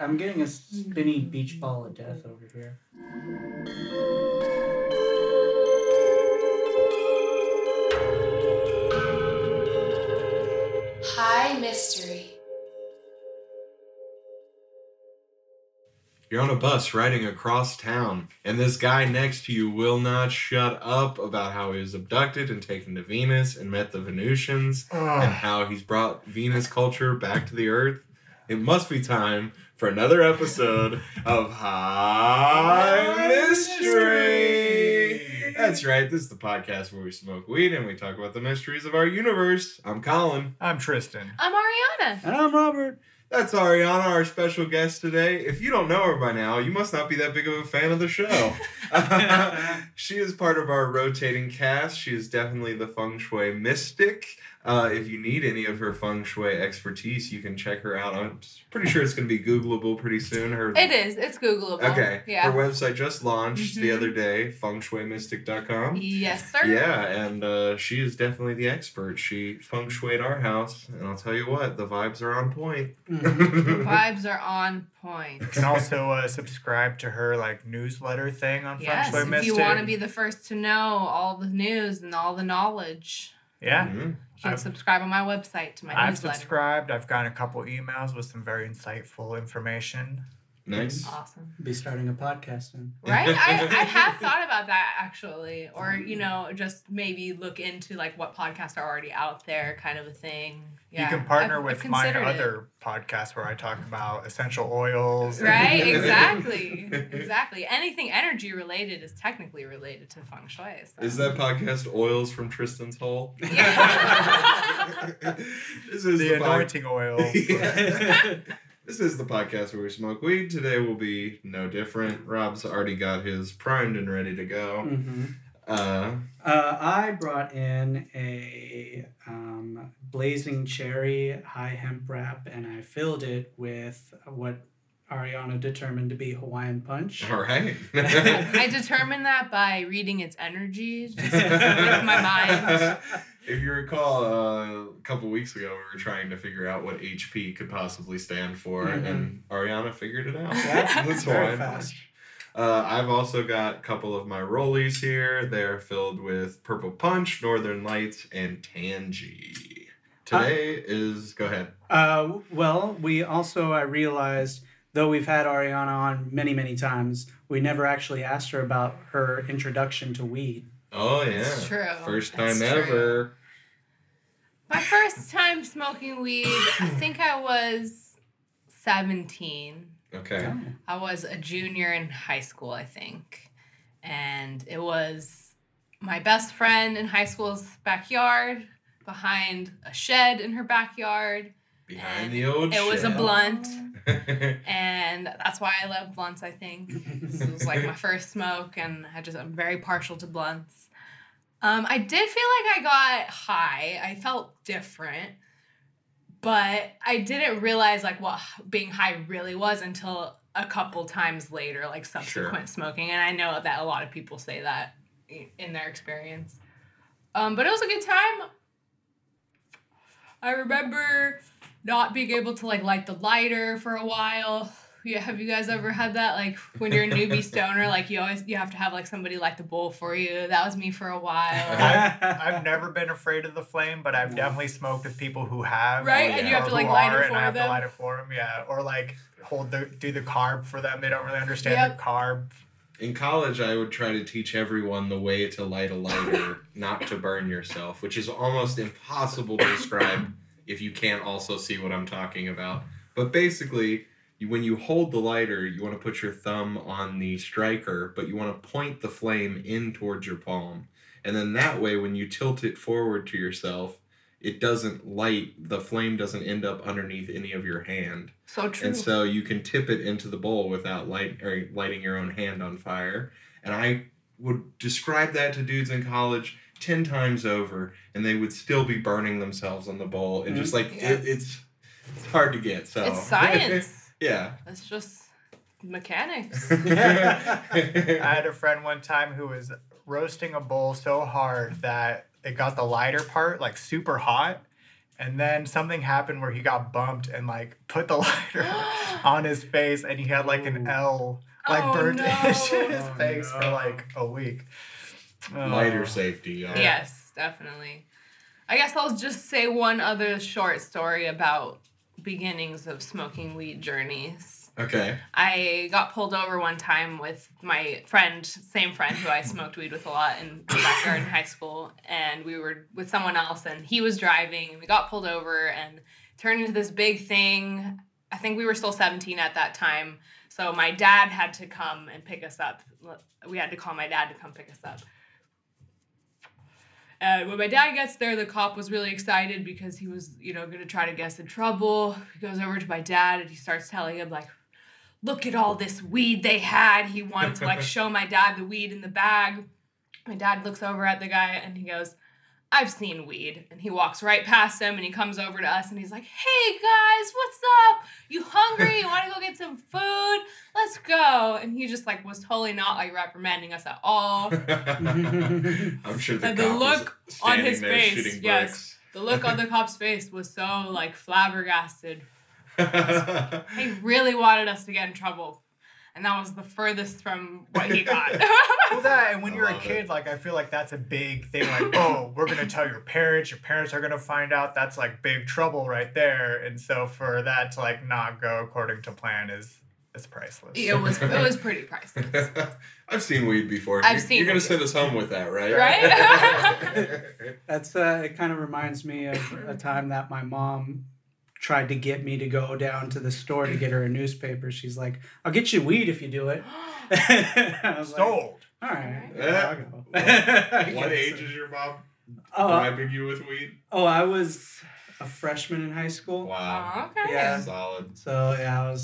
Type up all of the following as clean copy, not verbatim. I'm getting a spinny beach ball of death over here. High Mystery. You're on a bus riding across town, and this guy next to you will not shut up about how he was abducted and taken to Venus and met the Venusians and how he's brought Venus culture back to the Earth. It must be time for another episode of High Mystery. That's right. This is the podcast where we smoke weed and we talk about the mysteries of our universe. I'm Colin. I'm Tristan. I'm Ariana. And I'm Robert. That's Ariana, our special guest today. If you don't know her by now, you must not be that big of a fan of the show. She is part of our rotating cast. She is definitely the Feng Shui Mystic. If you need any of her Feng Shui expertise, you can check her out. I'm pretty sure it's going to be Googleable pretty soon. It is. It's Googleable. Okay. Yeah. Her website just launched the other day, fengshuimystic.com. Yes, sir. Yeah, and she is definitely the expert. She Feng Shui'd our house, and I'll tell you what, the vibes are on point. Vibes are on point. You can also subscribe to her like newsletter thing on Feng Shui Mystic. Yes, if you want to be the first to know all the news and all the knowledge. Yeah. Mm-hmm. You can subscribe on my website to my newsletter. I've subscribed. I've gotten a couple emails with some very insightful information. Nice. Awesome. Be starting a podcast soon. Right? I have thought about that, actually. Or, you know, just maybe look into, like, what podcasts are already out there kind of a thing. Yeah. You can partner with my other podcast where I talk about essential oils. Right? Exactly. Exactly. Anything energy related is technically related to Feng Shui. So. Is that podcast Oils from Tristan's Hole? Yeah. This is the anointing oil. Yeah. This is the podcast where we smoke weed. Today will be no different. Rob's already got his primed and ready to go. Mm-hmm. I brought in a Blazing Cherry High Hemp Wrap, and I filled it with what Ariana determined to be Hawaiian Punch. All right. I determined that by reading its energy just with my mind. If you recall, a couple weeks ago, we were trying to figure out what HP could possibly stand for, and Ariana figured it out. That's very fast. I've also got a couple of my rollies here. They're filled with Purple Punch, Northern Lights, and Tangie. Today is... Go ahead. Well, I realized, though we've had Ariana on many, many times, we never actually asked her about her introduction to weed. Oh, yeah. That's true. First time ever. My first time smoking weed, I think I was 17. Okay. Oh. I was a junior in high school, I think. And it was my best friend in high school's backyard, behind a shed in her backyard. Behind the old shed. It was a blunt. And that's why I love blunts, I think. This was like my first smoke, and I'm very partial to blunts. I did feel like I got high. I felt different, but I didn't realize like what being high really was until a couple times later, like subsequent smoking. And I know that a lot of people say that in their experience. But it was a good time. I remember not being able to, like, light the lighter for a while. Yeah, have you guys ever had that? Like, when you're a newbie stoner, like, you have to have, like, somebody light the bowl for you. That was me for a while. I've never been afraid of the flame, but I've definitely smoked with people who have. Right? And you have to, like, light it for them. And I have to light it for them, yeah. Or, like, do the carb for them. They don't really understand the carb. In college, I would try to teach everyone the way to light a lighter, not to burn yourself, which is almost impossible to describe. If you can't also see what I'm talking about. But basically, when you hold the lighter, you want to put your thumb on the striker, but you want to point the flame in towards your palm. And then that way, when you tilt it forward to yourself, it doesn't light, the flame doesn't end up underneath any of your hand. So true. And so you can tip it into the bowl without lighting your own hand on fire. And I would describe that to dudes in college 10 times over, and they would still be burning themselves on the bowl. And just like it's hard to get. So it's science. Yeah, it's just mechanics. Yeah. I had a friend one time who was roasting a bowl so hard that it got the lighter part like super hot. And then something happened where he got bumped and like put the lighter on his face, and he had like an L, like burnt into his face for like a week. Lighter safety. Yes, definitely. I guess I'll just say one other short story about beginnings of smoking weed journeys. Okay. I got pulled over one time with my friend, same friend who I smoked weed with a lot in the backyard in high school, and we were with someone else, and he was driving, and we got pulled over and turned into this big thing. I think we were still 17 at that time, so my dad had to come and pick us up. We had to call my dad to come pick us up. When my dad gets there, the cop was really excited because he was, you know, going to try to get us in trouble. He goes over to my dad and he starts telling him, like, look at all this weed they had. He wanted to, like, show my dad the weed in the bag. My dad looks over at the guy and he goes, I've seen weed. And he walks right past him and he comes over to us and he's like, hey, guys, what's up? You hungry? You want to go get some food? Let's go. And he just, like, was totally not, like, reprimanding us at all. I'm sure the cop look was on his face, yes, the look on the cop's face was so, like, flabbergasted. He really wanted us to get in trouble. And that was the furthest from what he got. Well, that, and when you're a kid, like, I feel like that's a big thing. Like, oh, we're going to tell your parents are going to find out. That's, like, big trouble right there. And so for that to, like, not go according to plan is priceless. It was pretty priceless. I've seen weed before. You're going to send us home with that, right? Right? That's, it kind of reminds me of a time that my mom tried to get me to go down to the store to get her a newspaper. She's like, I'll get you weed if you do it. Sold. Like, all right. Yeah, I'll go. Well, what age is your mom bribing you with weed? Oh, I was a freshman in high school. Wow. Oh, okay. Yeah. Solid. So, yeah,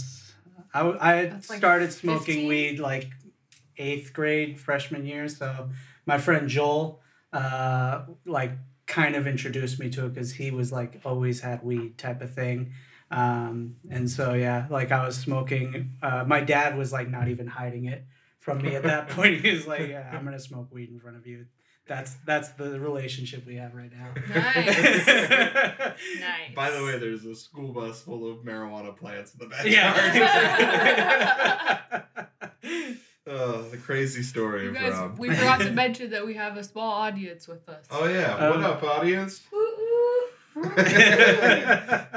I started like smoking 15? Weed like 8th grade, freshman year. So my friend Joel, like, kind of introduced me to it because he was like always had weed type of thing, and so yeah, like I was smoking. My dad was like not even hiding it from me at that point. He was like, yeah, I'm gonna smoke weed in front of you. That's the relationship we have right now. Nice. Nice. By the way, there's a school bus full of marijuana plants in the backyard. Yeah. Oh, the crazy story of Rob. We forgot to mention that we have a small audience with us. Oh, yeah. What up, audience?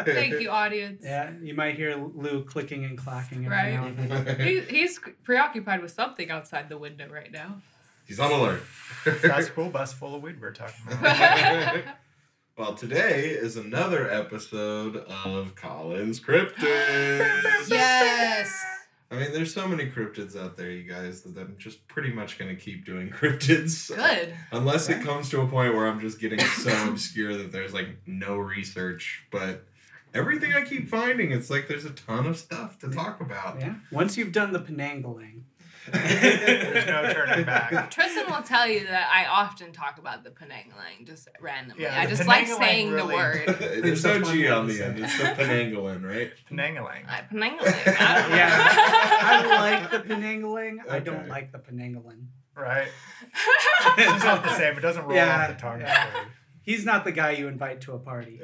Thank you, audience. Yeah, you might hear Lou clicking and clacking. Right. He's preoccupied with something outside the window right now. He's on alert. That's cool. Bus full of weed we're talking about. Well, today is another episode of Colin's Cryptids. Yes. I mean, there's so many cryptids out there, you guys, that I'm just pretty much going to keep doing cryptids. Good. Unless it comes to a point where I'm just getting so obscure that there's, like, no research. But everything I keep finding, it's like there's a ton of stuff to talk about. Yeah. Once you've done the Penangaling. There's no turning back. Tristan will tell you that I often talk about the Penangaling just randomly. Yeah, I just like saying the word. There's no G on the end. It's the Penangaling, right? Penangaling. Penangaling. I don't know. Yeah. I like the Penangaling. Okay. I don't like the Penangaling. Right. It's not the same. It doesn't roll off the tongue. Yeah. He's not the guy you invite to a party.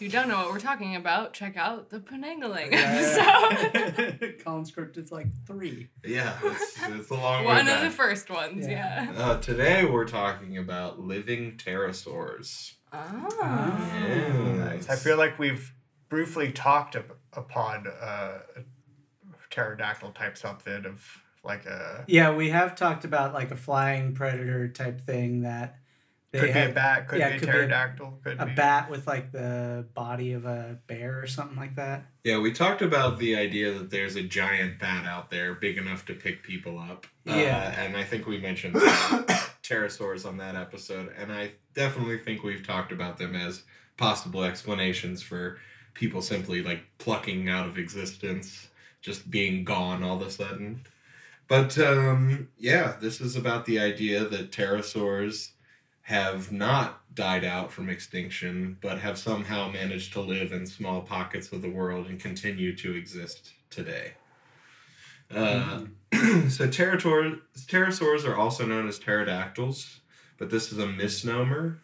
If you don't know what we're talking about, check out the Penangaling episode. Colin's Cryptids like 3. Yeah, it's a long one. One of the first ones, yeah. Today we're talking about living pterosaurs. Oh. Nice. I feel like we've briefly talked upon a pterodactyl type something of like a... Yeah, we have talked about like a flying predator type thing that... Could be a bat, could be a pterodactyl. Could be a bat with, like, the body of a bear or something like that. Yeah, we talked about the idea that there's a giant bat out there big enough to pick people up. Yeah. And I think we mentioned pterosaurs on that episode. And I definitely think we've talked about them as possible explanations for people simply, like, plucking out of existence, just being gone all of a sudden. But, yeah, this is about the idea that pterosaurs... have not died out from extinction, but have somehow managed to live in small pockets of the world and continue to exist today. So pterosaurs are also known as pterodactyls, but this is a misnomer.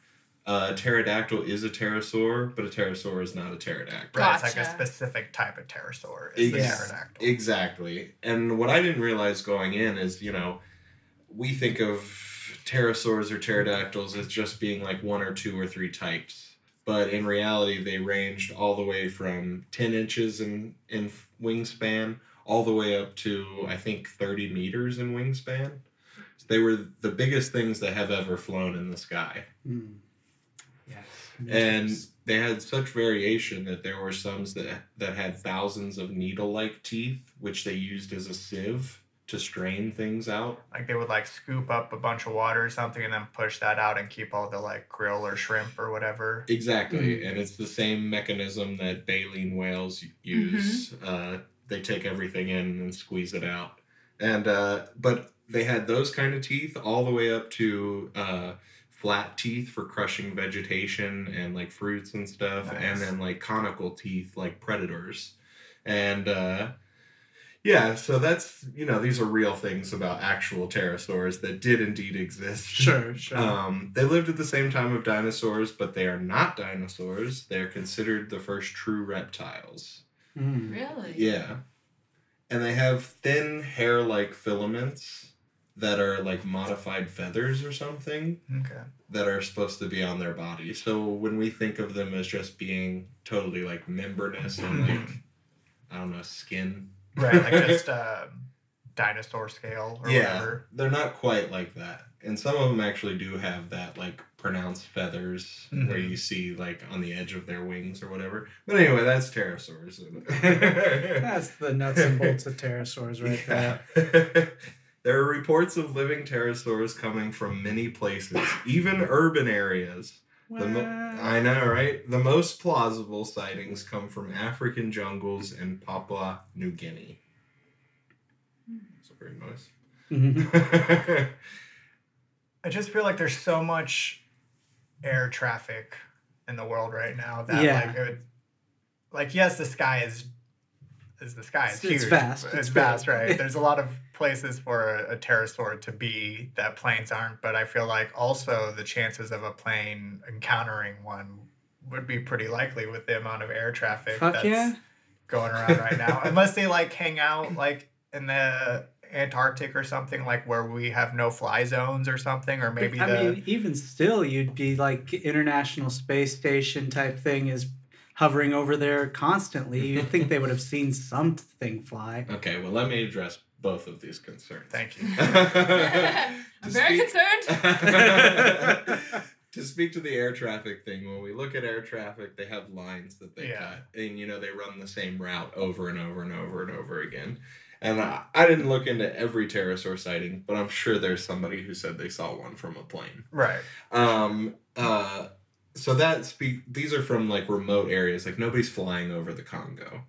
A pterodactyl is a pterosaur, but a pterosaur is not a pterodactyl. Right, gotcha. It's like a specific type of pterosaur is the pterodactyl. Exactly. And what I didn't realize going in is, you know, we think of pterosaurs or pterodactyls as just being like one or two or three types. But in reality, they ranged all the way from 10 inches in wingspan all the way up to, I think, 30 meters in wingspan. So they were the biggest things that have ever flown in the sky. Mm. Yes. And they had such variation that there were some that had thousands of needle-like teeth, which they used as a sieve to strain things out. Like they would like scoop up a bunch of water or something and then push that out and keep all the like krill or shrimp or whatever. Exactly. Mm-hmm. And it's the same mechanism that baleen whales use. Mm-hmm. They take everything in and squeeze it out. And but they had those kind of teeth all the way up to flat teeth for crushing vegetation and like fruits and stuff. Nice. And then like conical teeth like predators. And yeah, so that's, you know, these are real things about actual pterosaurs that did indeed exist. Sure, sure. They lived at the same time of dinosaurs, but they are not dinosaurs. They're considered the first true reptiles. Mm. Really? Yeah. And they have thin hair-like filaments that are like modified feathers or something that are supposed to be on their body. So when we think of them as just being totally like membranous and like, I don't know, skin. Right, like just dinosaur scale or whatever. They're not quite like that. And some of them actually do have that like pronounced feathers where you see like on the edge of their wings or whatever. But anyway, that's pterosaurs. That's the nuts and bolts of pterosaurs right there. There are reports of living pterosaurs coming from many places, even urban areas. Wow. I know, right? The most plausible sightings come from African jungles and Papua New Guinea. That's a weird noise. Mm-hmm. I just feel like there's so much air traffic in the world right now that like it would, like yes, the sky is the sky. It's huge. It's fast. It's fast, right? There's a lot of places for a pterosaur to be that planes aren't, but I feel like also the chances of a plane encountering one would be pretty likely with the amount of air traffic going around right now. Unless they like hang out like in the Antarctic or something, like where we have no fly zones or something, or maybe I mean, even still, you'd be like International Space Station type thing is hovering over there constantly. You'd think they would have seen something fly. Okay, well, let me address both of these concerns. Thank you. I'm very concerned. To speak to the air traffic thing, when we look at air traffic, they have lines that they cut. And, you know, they run the same route over and over and over and over again. And I didn't look into every pterosaur sighting, but I'm sure there's somebody who said they saw one from a plane. Right. So that these are from, like, remote areas. Like, nobody's flying over the Congo.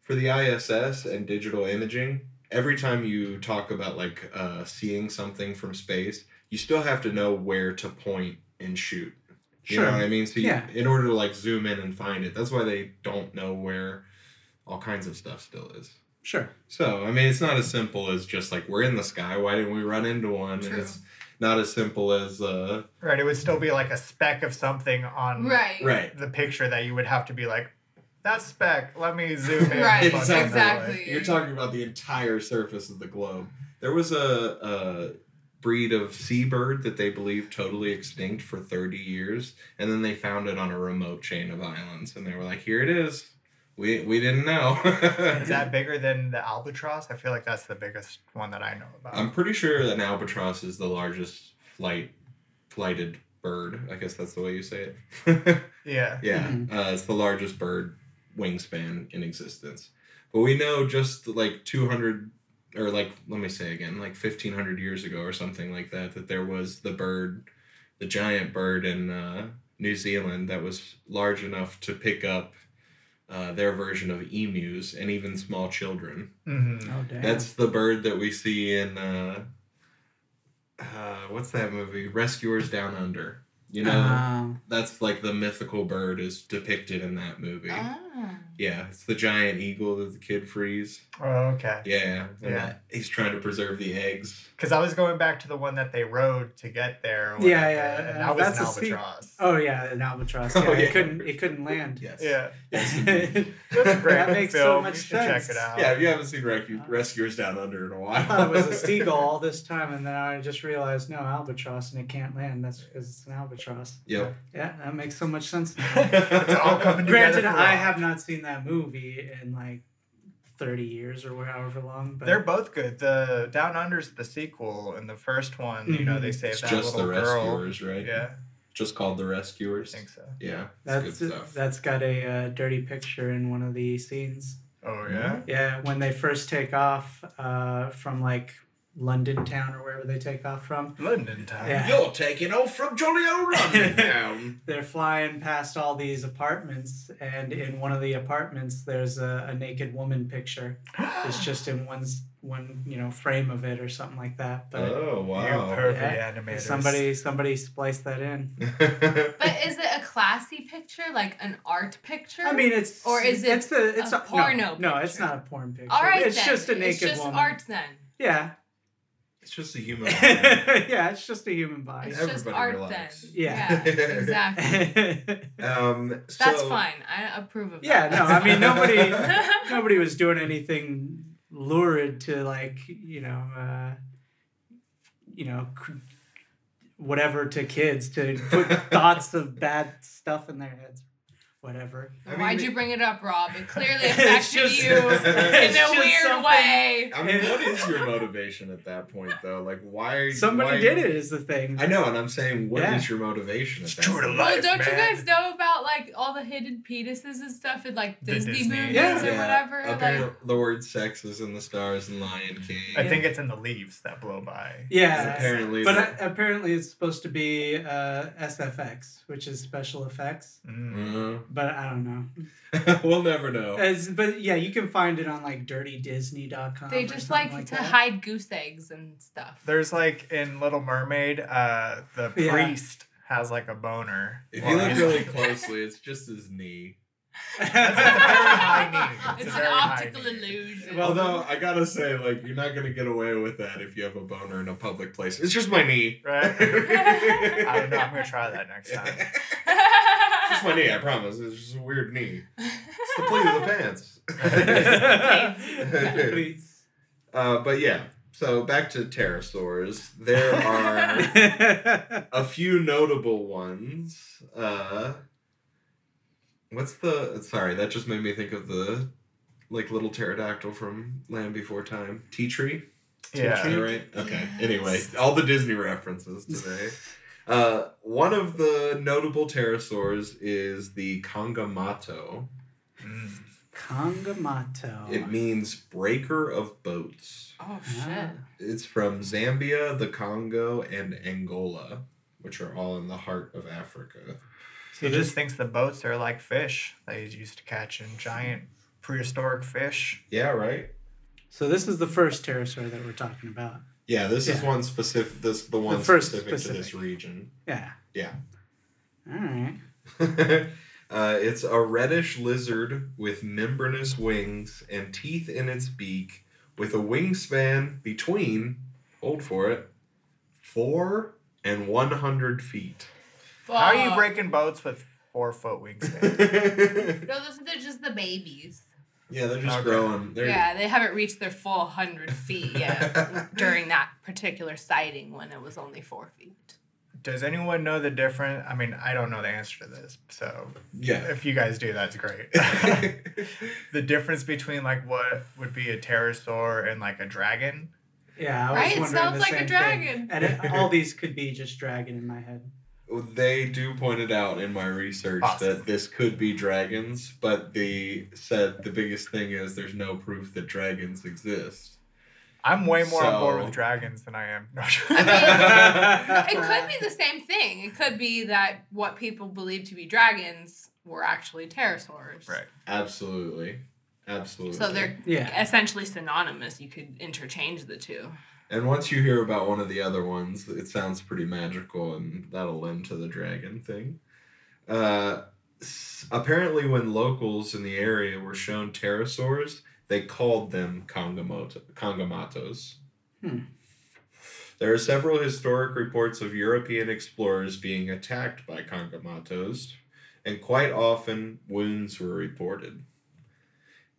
For the ISS and digital imaging, every time you talk about, like, seeing something from space, you still have to know where to point and shoot. You know what I mean? So you, in order to, like, zoom in and find it, that's why they don't know where all kinds of stuff still is. Sure. So, I mean, it's not as simple as just, like, we're in the sky. Why didn't we run into one? True. And it's not as simple as right, it would still be like a speck of something on the picture that you would have to be like, that speck, let me zoom in. Right, exactly. You're talking about the entire surface of the globe. There was a breed of seabird that they believed totally extinct for 30 years, and then they found it on a remote chain of islands, and they were like, here it is. We didn't know. Is that bigger than the albatross? I feel like that's the biggest one that I know about. I'm pretty sure an albatross is the largest flighted bird. I guess that's the way you say it. Yeah. Mm-hmm. It's the largest bird wingspan in existence. But we know just like 200 or like, let me say again, like 1,500 years ago or something like that there was the giant bird in New Zealand that was large enough to pick up their version of emus and even small children. Mm-hmm. Oh, damn. That's the bird that we see in what's that movie? Rescuers Down Under. You know, that's like the mythical bird is depicted in that movie. Yeah, it's the giant eagle that the kid frees. Oh, okay. Yeah. Yeah. He's trying to preserve the eggs. Because I was going back to the one that they rode to get there. Yeah. And that was an albatross. Oh, yeah, an albatross. Yeah, oh, yeah. It couldn't land. Yes. Yeah. Yes. That's a great that makes film. So much sense. Check it out. Yeah, if you haven't seen Rescuers Down Under in a while. I thought it was a seagull all this time, and then I just realized, no, albatross, and it can't land. That's because it's an albatross. Yep. Yeah, that makes so much sense. It's all coming together. Granted, I have not seen that movie in like 30 years or however long, but they're both good. The Down Under's the sequel, and the first one, mm-hmm. you know, they save that just little girl. Just The Rescuers, right? Yeah. Just called The Rescuers. I think so. Yeah. That's good stuff. That's got a dirty picture in one of the scenes. Oh, yeah? Yeah, when they first take off from like London town or wherever they take off from. London town. Yeah. You're taking off from jolly old London town. They're flying past all these apartments, and in one of the apartments there's a naked woman picture. It's just in one frame of it or something like that. But oh wow! You're perfect animators. Somebody spliced that in. But is it a classy picture, like an art picture? I mean, it's or is it? It's a porno. Picture? No, it's not a porn picture. All right, it's just a naked woman. Art then. Yeah. It's just a human body. Yeah, it's just a human body. It's everybody just art relax. Then. Yeah. Yeah, exactly. That's fine. I approve of that. Yeah, no, I mean, nobody was doing anything lurid to, like, whatever to kids, to put thoughts of bad stuff in their heads. Whatever. Why'd you bring it up, Rob? It clearly affected you in a weird way. I mean, what is your motivation at that point, though? Like, why did it is the thing. I know, and I'm saying, what is your motivation? It's true to life, well, don't you guys know about like all the hidden penises and stuff in like Disney movies or whatever? Apparently, like, the word "sex" is in the stars and Lion King. I think it's in the leaves that blow by. Yeah, apparently. But apparently, it's supposed to be SFX, which is special effects. Mm-hmm. But I don't know. We'll never know. But yeah, you can find it on like dirtydisney.com. They just like to hide goose eggs and stuff. There's like in Little Mermaid, the priest has like a boner. If you look really closely, it's just his knee. That's a very high knee. It's an optical illusion. Well, though, I gotta say, like, you're not gonna get away with that if you have a boner in a public place. It's just my knee. Right? I don't know. I'm gonna try that next time. It's my knee, I promise. It's just a weird knee. It's the pleat of the pants. Please. But yeah, so back to pterosaurs. There are a few notable ones. Sorry, that just made me think of the like little pterodactyl from Land Before Time. Tea Tree? Yeah. Tea Tree, right? Okay. Yes. Anyway, all the Disney references today. One of the notable pterosaurs is the Kongamato. Kongamato. It means breaker of boats. Oh, shit. It's from Zambia, the Congo, and Angola, which are all in the heart of Africa. So he just thinks the boats are like fish that he's used to catching, giant prehistoric fish. Yeah, right. So this is the first pterosaur that we're talking about. Yeah, this is one specific. This the one the first specific to this region. Yeah. Yeah. All right. It's a reddish lizard with membranous wings and teeth in its beak, with a wingspan between, hold for it, 4 and 100 feet. Fuck. How are you breaking boats with 4-foot wingspan? No, they're just the babies. Yeah, they're just growing. They haven't reached their full 100 feet yet during that particular sighting when it was only 4 feet. Does anyone know the difference? I mean, I don't know the answer to this, so if you guys do, that's great. The difference between like what would be a pterosaur and like a dragon? Yeah, I was wondering the same thing. Right, it sounds like a dragon. And all these could be just dragon in my head. They do point it out in my research that this could be dragons, but they said the biggest thing is there's no proof that dragons exist. I'm way more on board with dragons than I am. I mean, it could be the same thing. It could be that what people believe to be dragons were actually pterosaurs. Right. Absolutely. So they're essentially synonymous. You could interchange the two. And once you hear about one of the other ones, it sounds pretty magical, and that'll lend to the dragon thing. Apparently, when locals in the area were shown pterosaurs, they called them Kongamatos. Hmm. There are several historic reports of European explorers being attacked by Kongamatos, and quite often wounds were reported.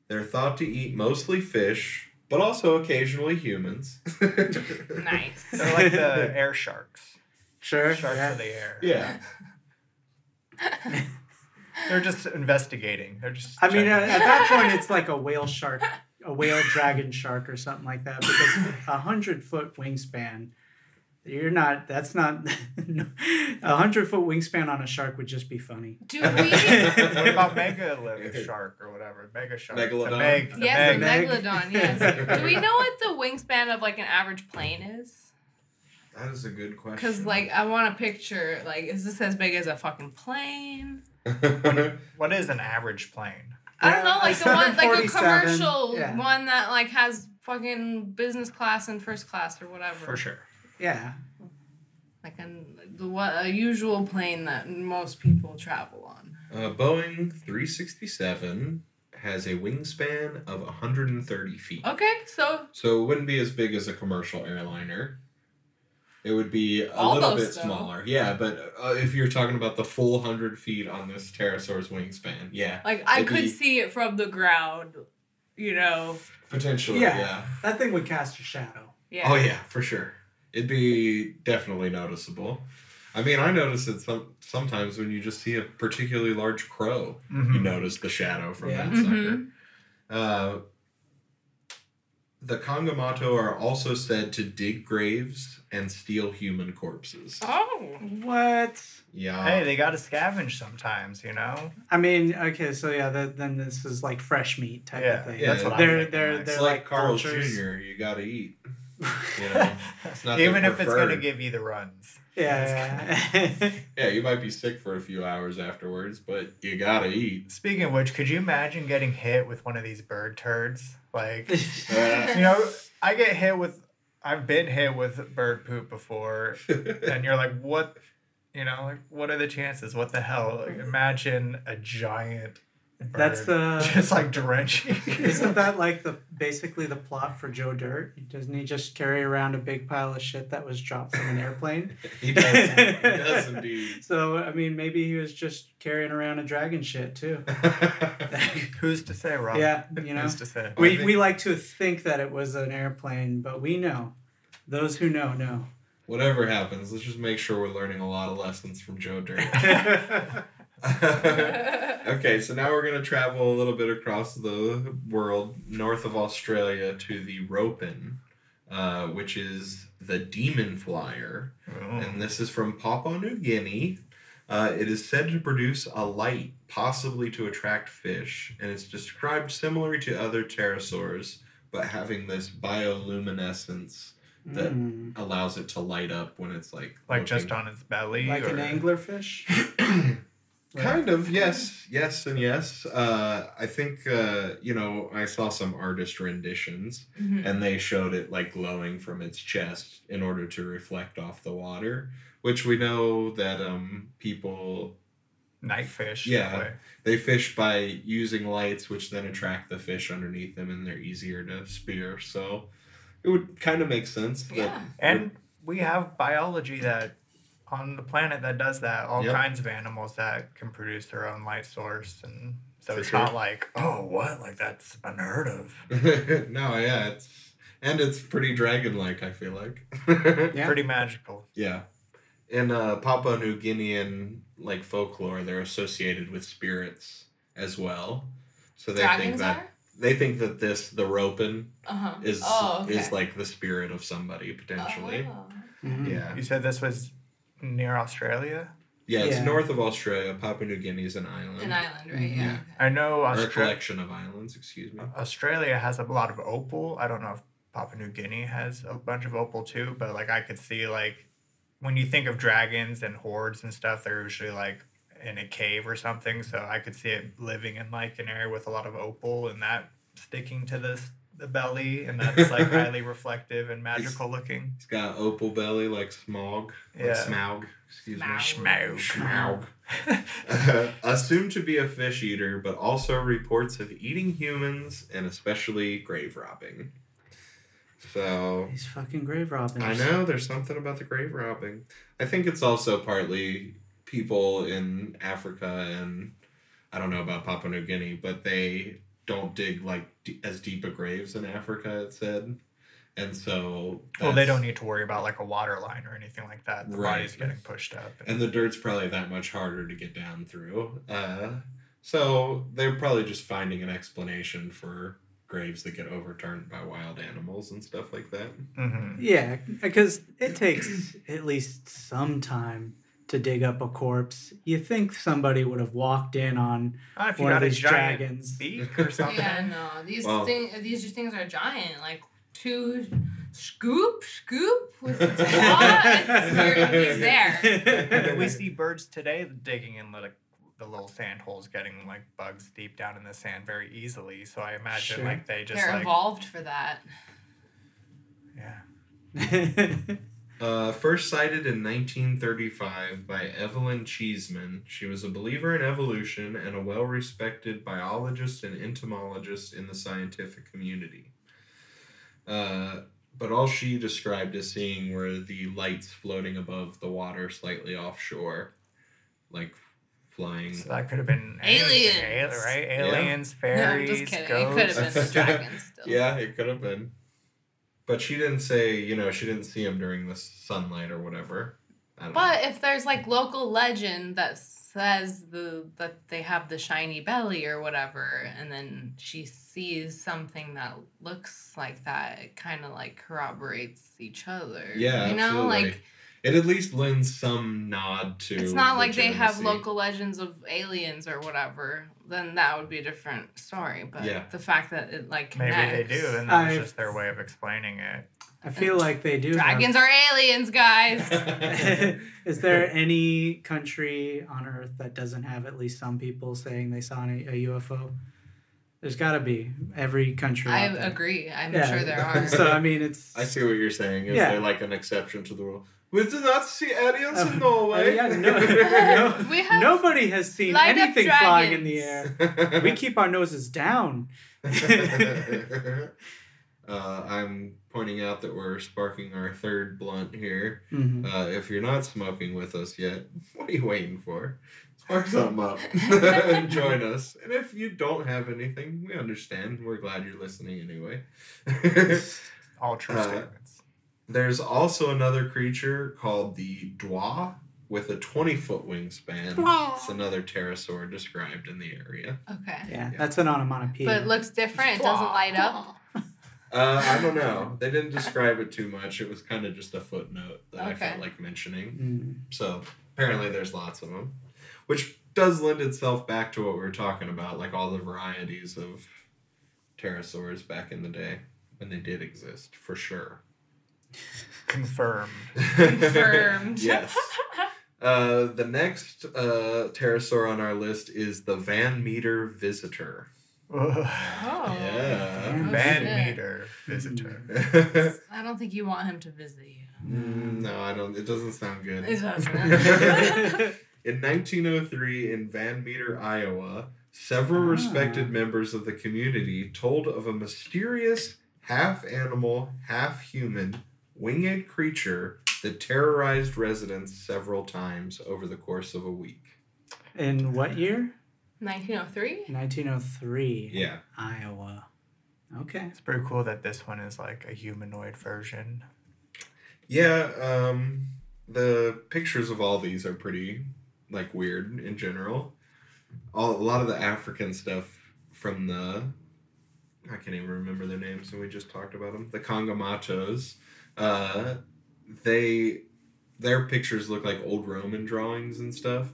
They're thought to eat mostly fish, but also occasionally humans. Nice. They're like the air sharks. Sure. Sharks of the air. Yeah. They're just investigating. They're just. I mean, at that point, it's like a whale shark, a whale dragon shark, or something like that. Because 100-foot wingspan, you're not. That's not. 100-foot wingspan on a shark would just be funny. Do we? What about megalith shark or whatever? Mega shark. Megalodon. Megalodon. Yes. Do we know what the wingspan of like an average plane is? That is a good question. Because like, I want a picture. Like, is this as big as a fucking plane? What is an average plane? I don't know, like the one, like a commercial one that like has fucking business class and first class or whatever. For sure. Yeah. Like a usual plane that most people travel on. Boeing 367 has a wingspan of 130 feet. Okay, so it wouldn't be as big as a commercial airliner. It would be a little bit smaller. Yeah, but if you're talking about the full 100 feet on this pterosaur's wingspan, yeah. Like, I could see it from the ground, you know. Potentially, yeah. That thing would cast a shadow. Yeah. Oh, yeah, for sure. It'd be definitely noticeable. I mean, I notice it sometimes when you just see a particularly large crow. Mm-hmm. You notice the shadow from that sucker. The Kongamato are also said to dig graves and steal human corpses. Oh, what? Yeah. Hey, they gotta scavenge sometimes, you know. I mean, okay, so yeah, then this is like fresh meat type of thing. Yeah, that's what they're like Carl's Jr. You gotta eat. You know, it's not even if it's gonna give you the runs. Yeah. Yeah, you might be sick for a few hours afterwards, but you gotta eat. Speaking of which, could you imagine getting hit with one of these bird turds? Like, you know, I've been hit with bird poop before, and you're like, what, you know, like, what are the chances? What the hell? Like, imagine a giant bird. That's the... Just, like, drenching. Isn't that, like, basically the plot for Joe Dirt? Doesn't he just carry around a big pile of shit that was dropped from an airplane? He does. He does, indeed. So, I mean, maybe he was just carrying around a dragon shit, too. Who's to say, Rob? Yeah, you know. Who's to say? We like to think that it was an airplane, but we know. Those who know, know. Whatever happens, let's just make sure we're learning a lot of lessons from Joe Dirt. Okay, so now we're going to travel a little bit across the world, north of Australia to the Ropen, which is the demon flyer. Oh. And this is from Papua New Guinea. It is said to produce a light, possibly to attract fish, and it's described similar to other pterosaurs, but having this bioluminescence that allows it to light up when it's like... Like looking, just on its belly? Like an anglerfish? Kind of, yes. I think, you know, I saw some artist renditions, and they showed it, like, glowing from its chest in order to reflect off the water, which we know that people... Night fish. Yeah, they fish by using lights, which then attract the fish underneath them, and they're easier to spear, so it would kind of make sense. Yeah. And we have biology that... on the planet that does that, all kinds of animals that can produce their own light source, and so it's not like, oh, what, like that's unheard of. No, yeah, it's pretty dragon-like, I feel like. Yeah. Pretty magical. Yeah. In Papua New Guinean like folklore, they're associated with spirits as well. So they think that the Ropen is like the spirit of somebody potentially. Oh, wow. Yeah. You said this was near Australia? Yeah, it's north of Australia. Papua New Guinea is an island. An island, right? Yeah. I know Australia. Or a collection of islands, excuse me. Australia has a lot of opal. I don't know if Papua New Guinea has a bunch of opal too, but like I could see like when you think of dragons and hordes and stuff, they're usually like in a cave or something. So I could see it living in like an area with a lot of opal and that sticking to this the belly, and that's like highly reflective and magical looking. He's got an opal belly like Smaug. Yeah. Like Smaug. Excuse me. Smaug. Assumed to be a fish eater, but also reports of eating humans and especially grave robbing. So he's fucking grave robbing. I know, there's something about the grave robbing. I think it's also partly people in Africa, and I don't know about Papua New Guinea, but they don't dig like as deep of graves in Africa, it said. And so well, they don't need to worry about like a water line or anything like that. The right. body's getting pushed up. And the dirt's probably that much harder to get down through. So they're probably just finding an explanation for graves that get overturned by wild animals and stuff like that. Mm-hmm. Yeah, because it takes at least some time to dig up a corpse. You think somebody would have walked in on one of these dragons beak or something? Yeah, no, these things are giant. Like 2 scoop with the claw. He's there. And we see birds today digging in like the little sand holes, getting like bugs deep down in the sand very easily. So I imagine sure. like they just they're like, evolved for that. Yeah. First sighted in 1935 by Evelyn Cheesman. She was a believer in evolution and a well-respected biologist and entomologist in the scientific community. But all she described as seeing were the lights floating above the water slightly offshore, like flying. So that could have been aliens, right? Aliens, yeah. Fairies, no, I'm just kidding. Ghosts. It could have been dragons still. Yeah, it could have been. But she didn't say, she didn't see them during the sunlight or whatever. I don't know. If there's like local legend that says that they have the shiny belly or whatever, and then she sees something that looks like that, it kind of like corroborates each other. Yeah, absolutely. Like it at least lends some nod to. It's not like they have local legends of aliens or whatever. Then that would be a different story. But the fact that it like connects. Maybe they do, and that's just their way of explaining it. I feel like they do. Dragons are aliens, guys. Is there any country on Earth that doesn't have at least some people saying they saw a UFO? There's got to be. Every country. I agree. I'm sure there are. So, it's... I see what you're saying. Is there like an exception to the rule? We do not see aliens in Norway. Nobody has seen anything flying in the air. We keep our noses down. I'm pointing out that we're sparking our third blunt here. Mm-hmm. If you're not smoking with us yet, what are you waiting for? Spark something up and join us. And if you don't have anything, we understand. We're glad you're listening anyway. All true statements. There's also another creature called the Dwa with a 20-foot wingspan. Dwa. It's another pterosaur described in the area. Okay. Yeah, that's an onomatopoeia. But it looks different. Dwa. It doesn't light up. I don't know. They didn't describe it too much. It was kind of just a footnote that I felt like mentioning. Mm. So apparently there's lots of them, which does lend itself back to what we were talking about, like all the varieties of pterosaurs back in the day when they did exist, for sure. Confirmed. Yes. The next pterosaur on our list is the Van Meter Visitor. Van Meter Visitor. I don't think you want him to visit you. No, I don't. It doesn't sound good. It doesn't. In 1903 in Van Meter, Iowa, several respected members of the community told of a mysterious half-animal, half-human winged creature that terrorized residents several times over the course of a week. In what year? 1903? 1903. Yeah. Iowa. Okay. It's pretty cool that this one is like a humanoid version. Yeah. The pictures of all these are pretty like weird in general. A lot of the African stuff from I can't even remember their names, and we just talked about them. The Kongamatos. Their pictures look like old Roman drawings and stuff.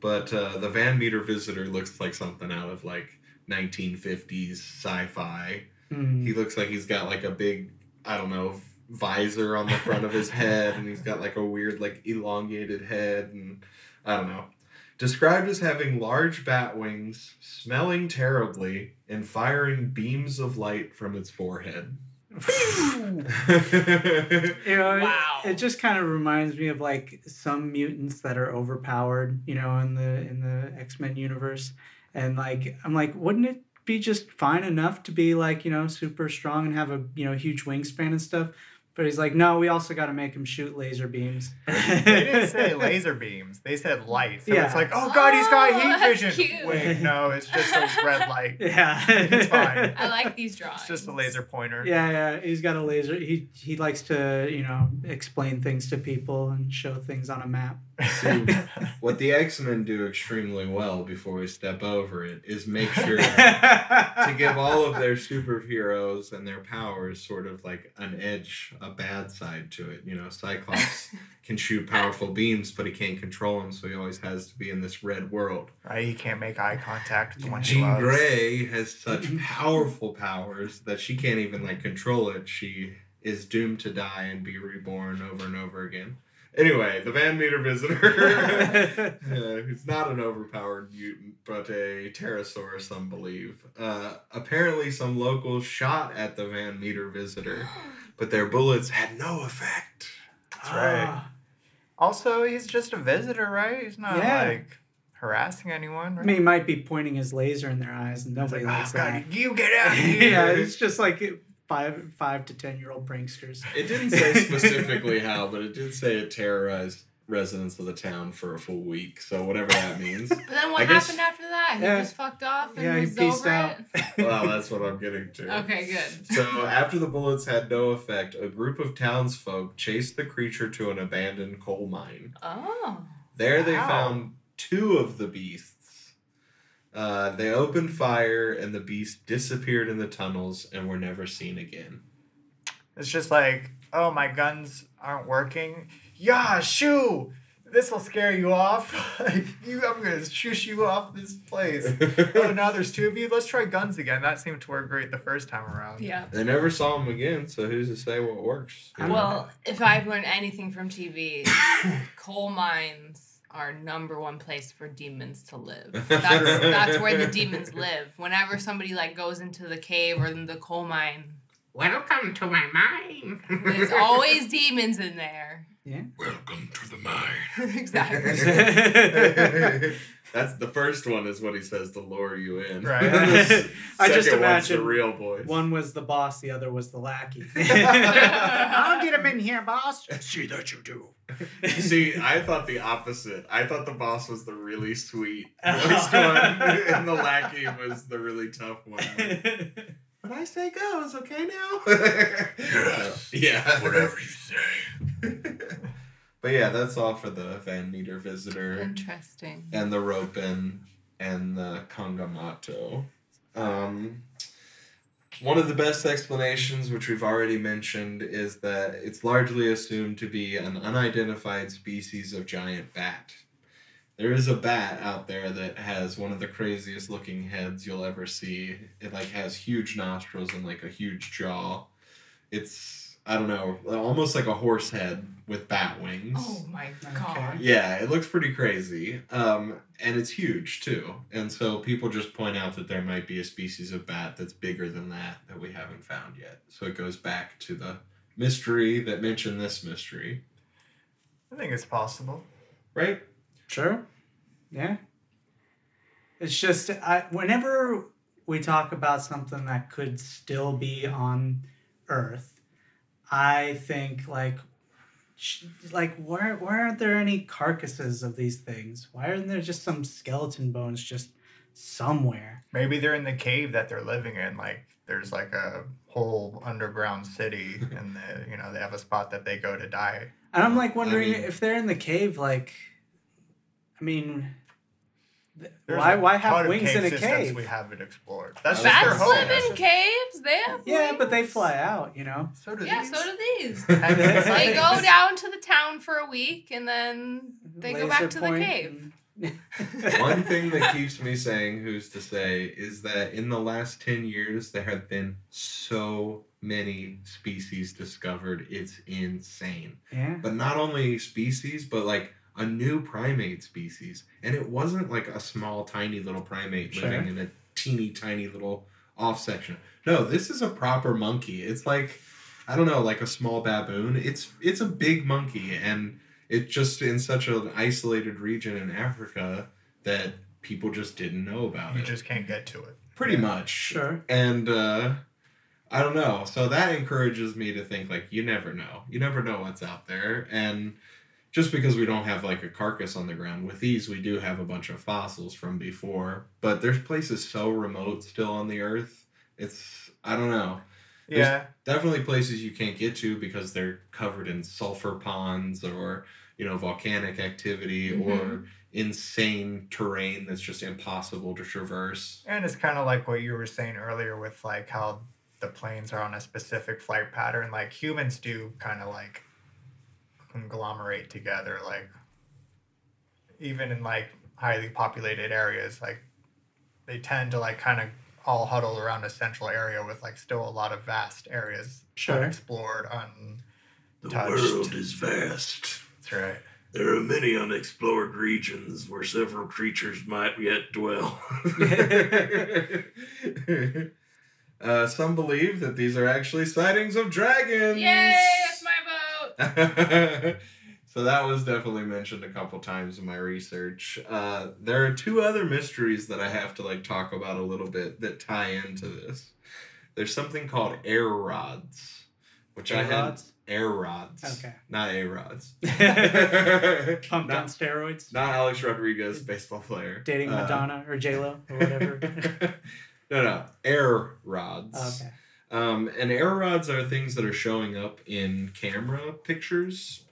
But the Van Meter Visitor looks like something out of, like, 1950s sci-fi. Mm. He looks like he's got, like, a big, I don't know, visor on the front of his head. And he's got, like, a weird, like, elongated head. And I don't know. Described as having large bat wings, smelling terribly, and firing beams of light from its forehead. Wow. It just kind of reminds me of like some mutants that are overpowered, you know, in the X-Men universe. And like, I'm like, wouldn't it be just fine enough to be like, you know, super strong and have a, you know, huge wingspan and stuff? But he's like, no, we also got to make him shoot laser beams. They didn't say laser beams. They said light. So yeah. It's like, oh, God, he's got heat vision. Cute. Wait, no, it's just a red light. Yeah. It's fine. I like these drawings. It's just a laser pointer. Yeah, yeah. He's got a laser. He likes to, you know, explain things to people and show things on a map. So what the X-Men do extremely well, before we step over it, is make sure to give all of their superheroes and their powers sort of like an edge, a bad side to it. You know, Cyclops can shoot powerful beams, but he can't control them, so he always has to be in this red world. Right, he can't make eye contact with the one she loves. Jean Grey has such powerful powers that she can't even like control it. She is doomed to die and be reborn over and over again. Anyway, the Van Meter Visitor, who's not an overpowered mutant, but a pterosaur, some believe. Apparently, some locals shot at the Van Meter Visitor, but their bullets had no effect. That's right. Also, he's just a visitor, right? He's not, like, harassing anyone, right? I mean, he might be pointing his laser in their eyes, and nobody likes that. God, you get out of here! Yeah, it's just like... Five to 10-year-old pranksters. It didn't say specifically how, but it did say it terrorized residents of the town for a full week. So whatever that means. But then what happened after that? He just fucked off and was over out. It? Well, that's what I'm getting to. Okay, good. So after the bullets had no effect, a group of townsfolk chased the creature to an abandoned coal mine. Oh. There they found two of the beasts. They opened fire, and the beast disappeared in the tunnels and were never seen again. It's just like, oh, my guns aren't working. Yeah, shoo! This will scare you off. I'm going to shush you off this place. Oh, now there's two of you? Let's try guns again. That seemed to work great the first time around. Yeah. They never saw them again, so who's to say what works? Well, if I've learned anything from TV, coal mines. Our number one place for demons to live. That's where the demons live. Whenever somebody like goes into the cave or the coal mine, welcome to my mine. There's always demons in there. Yeah. Welcome to the mine. Exactly. That's the first one is what he says to lure you in. Right. I just imagine the real boys. One was the boss, the other was the lackey. I'll get him in here, boss. See that you do. See, I thought the opposite. I thought the boss was the really sweet voiced one, and the lackey was the really tough one. When I say go, it's okay now. Yes. Yeah. Whatever you say. But yeah, that's all for the Van Meter Visitor. Interesting. And the Ropen and the Kongamato. One of the best explanations, which we've already mentioned, is that it's largely assumed to be an unidentified species of giant bat. There is a bat out there that has one of the craziest looking heads you'll ever see. It like has huge nostrils and like a huge jaw. It's... I don't know, almost like a horse head with bat wings. Oh my God. Okay. Yeah, it looks pretty crazy. And it's huge too. And so people just point out that there might be a species of bat that's bigger than that we haven't found yet. So it goes back to the mystery that mentioned this mystery. I think it's possible. Right? Sure. Yeah. It's just, whenever we talk about something that could still be on Earth, I think, why aren't there any carcasses of these things? Why aren't there just some skeleton bones just somewhere? Maybe they're in the cave that they're living in. Like, there's, like, a whole underground city, and, you know, they have a spot that they go to die. And I'm, like, wondering if they're in the cave, like, I mean... Why have wings in a cave? We haven't explored. That's just their home. Bats live in caves. They have wings. Yeah, but they fly out, you know. So do these. Yeah, so do these. They go down to the town for a week, and then they go back to the cave. One thing that keeps me saying who's to say is that in the last 10 years, there have been so many species discovered. It's insane. Yeah. But not only species, but, like, a new primate species. And it wasn't like a small, tiny little primate living in a teeny, tiny little off section. No, this is a proper monkey. It's like, I don't know, like a small baboon. It's a big monkey, and it's just in such an isolated region in Africa that people just didn't know about it. You just can't get to it. Pretty much. Sure. And I don't know. So that encourages me to think, like, you never know. You never know what's out there. And just because we don't have, like, a carcass on the ground, with these we do have a bunch of fossils from before. But there's places so remote still on the earth. It's, I don't know. Yeah. There's definitely places you can't get to because they're covered in sulfur ponds or, you know, volcanic activity or insane terrain that's just impossible to traverse. And it's kind of like what you were saying earlier with, like, how the planes are on a specific flight pattern. Like, humans do kind of, like, conglomerate together. Like, even in, like, highly populated areas, like, they tend to, like, kind of all huddle around a central area with, like, still a lot of vast areas unexplored, untouched. The world is vast. That's right. There are many unexplored regions where several creatures might yet dwell. Some believe that these are actually sightings of dragons. Yay, that's my vote. So that was definitely mentioned a couple times in my research. There are two other mysteries that I have to, like, talk about a little bit that tie into this. There's something called air rods, which air I had. Rods? Air rods. Okay. Not A-rods. Pumped on steroids. Not Alex Rodriguez, baseball player. Dating Madonna or J-Lo or whatever. No. Air rods. Okay. And air rods are things that are showing up in camera pictures.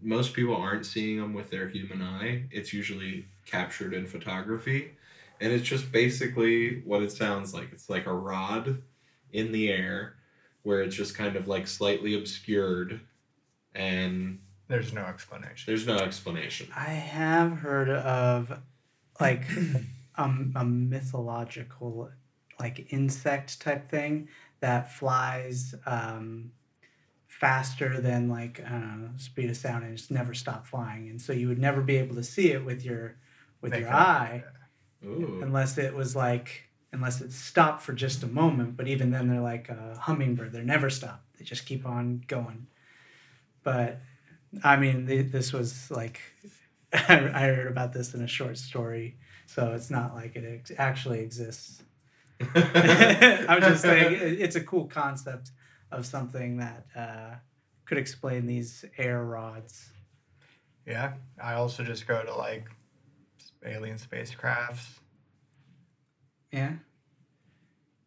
Most people aren't seeing them with their human eye. It's usually captured in photography. And it's just basically what it sounds like. It's like a rod in the air where it's just kind of, like, slightly obscured, and there's no explanation. I have heard of, like, a mythological, like, insect type thing that flies faster than, like, I don't know, speed of sound, and just never stop flying. And so you would never be able to see it with your eye, unless it was like. Unless it stopped for just a moment, but even then they're like a hummingbird. They never stop. They just keep on going. But, I mean, this was like, I heard about this in a short story, so it's not like it actually exists. I was just saying it's a cool concept of something that could explain these air rods. Yeah, I also just go to, like, alien spacecrafts. Yeah.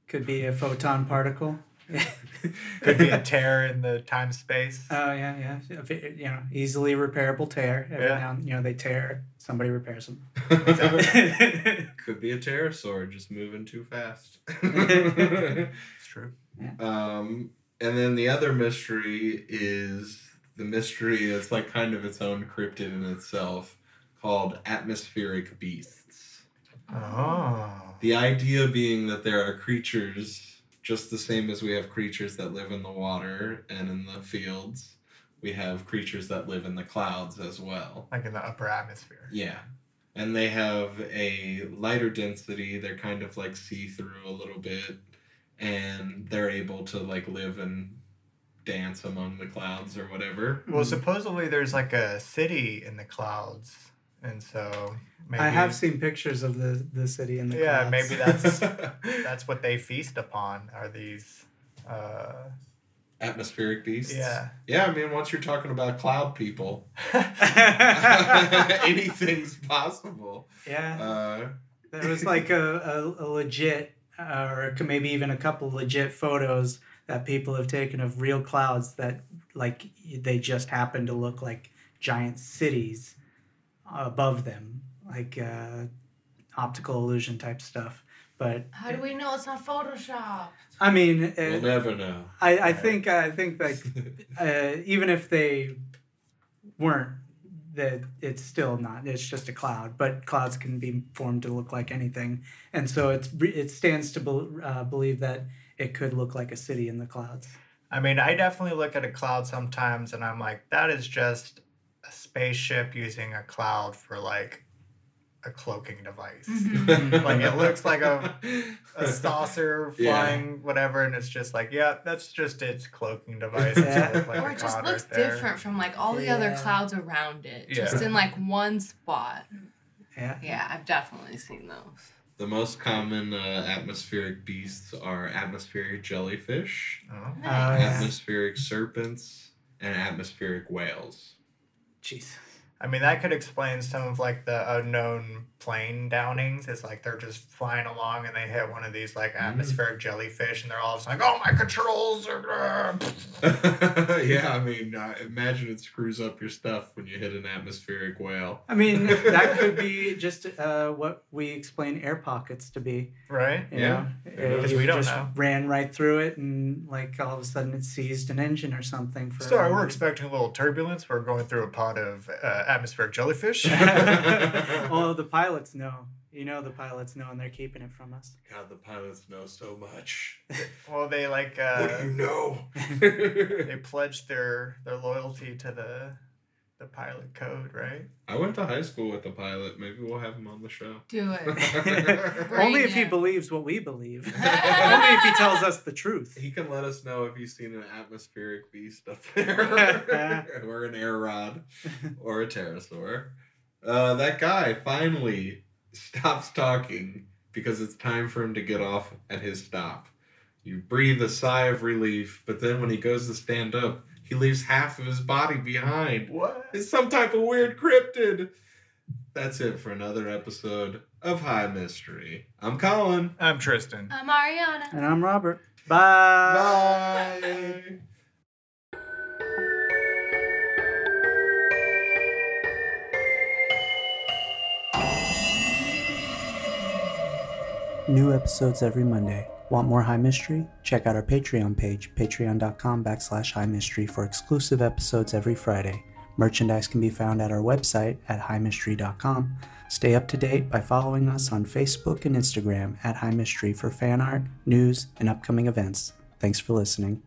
Could be a photon particle. Could be a tear in the time space. Oh, yeah. You know, easily repairable tear. Every now and, you know, they tear, somebody repairs them. Could be a pterosaur just moving too fast. It's true. Yeah. And then the other mystery is the mystery that's, like, kind of its own cryptid in itself, called atmospheric beasts. Oh. The idea being that there are creatures, just the same as we have creatures that live in the water and in the fields, we have creatures that live in the clouds as well. Like in the upper atmosphere. Yeah. And they have a lighter density. They're kind of, like, see-through a little bit. And they're able to, like, live and dance among the clouds or whatever. Well, supposedly there's, like, a city in the clouds. And so maybe, I have seen pictures of the city in the clouds. Yeah, maybe that's what they feast upon, are these atmospheric beasts. Yeah, I mean, once you're talking about cloud people, anything's possible. Yeah. There was like a legit, or maybe even a couple legit photos that people have taken of real clouds that, like, they just happen to look like giant cities above them, like optical illusion type stuff. But how do we know it's not Photoshop? I mean, we'll never know. I think like even if they weren't, that it's still not. It's just a cloud, but clouds can be formed to look like anything, and so it stands to believe that it could look like a city in the clouds. I mean, I definitely look at a cloud sometimes, and I'm like, that is just a spaceship using a cloud for like a cloaking device. Mm-hmm. Like it looks like a saucer flying whatever, and it's just like, yeah, that's just its cloaking device. Yeah. Like or it just looks right different there. From like all the other clouds around it, just in like one spot. Yeah. Yeah, I've definitely seen those. The most common atmospheric beasts are atmospheric jellyfish, atmospheric serpents, and atmospheric whales. Jeez. I mean, that could explain some of, like, the unknown plane downings. It's like they're just flying along and they hit one of these, like, atmospheric jellyfish and they're all just like, oh, my controls are... Yeah, I mean, imagine it screws up your stuff when you hit an atmospheric whale. I mean, that could be just what we explain air pockets to be. Right, because we don't know. Ran right through it and, like, all of a sudden it seized an engine or something. Sorry, we're expecting a little turbulence. We're going through a pod of... atmospheric jellyfish. Well, the pilots know. You know, the pilots know, and they're keeping it from us. God, the pilots know so much. Well, they like. What do you know? They pledged their loyalty to the pilot code, right? I went to high school with the pilot. Maybe we'll have him on the show. Do it. Only if he believes what we believe. Only if he tells us the truth. He can let us know if he's seen an atmospheric beast up there. Or an air rod. Or a pterosaur. That guy finally stops talking because it's time for him to get off at his stop. You breathe a sigh of relief, but then when he goes to stand up, he leaves half of his body behind. What? It's some type of weird cryptid. That's it for another episode of High Mystery. I'm Colin. I'm Tristan. I'm Ariana. And I'm Robert. Bye. Bye. New episodes every Monday. Want more High Mystery? Check out our Patreon page, patreon.com/highmystery, for exclusive episodes every Friday. Merchandise can be found at our website at highmystery.com. Stay up to date by following us on Facebook and Instagram at High Mystery for fan art, news, and upcoming events. Thanks for listening.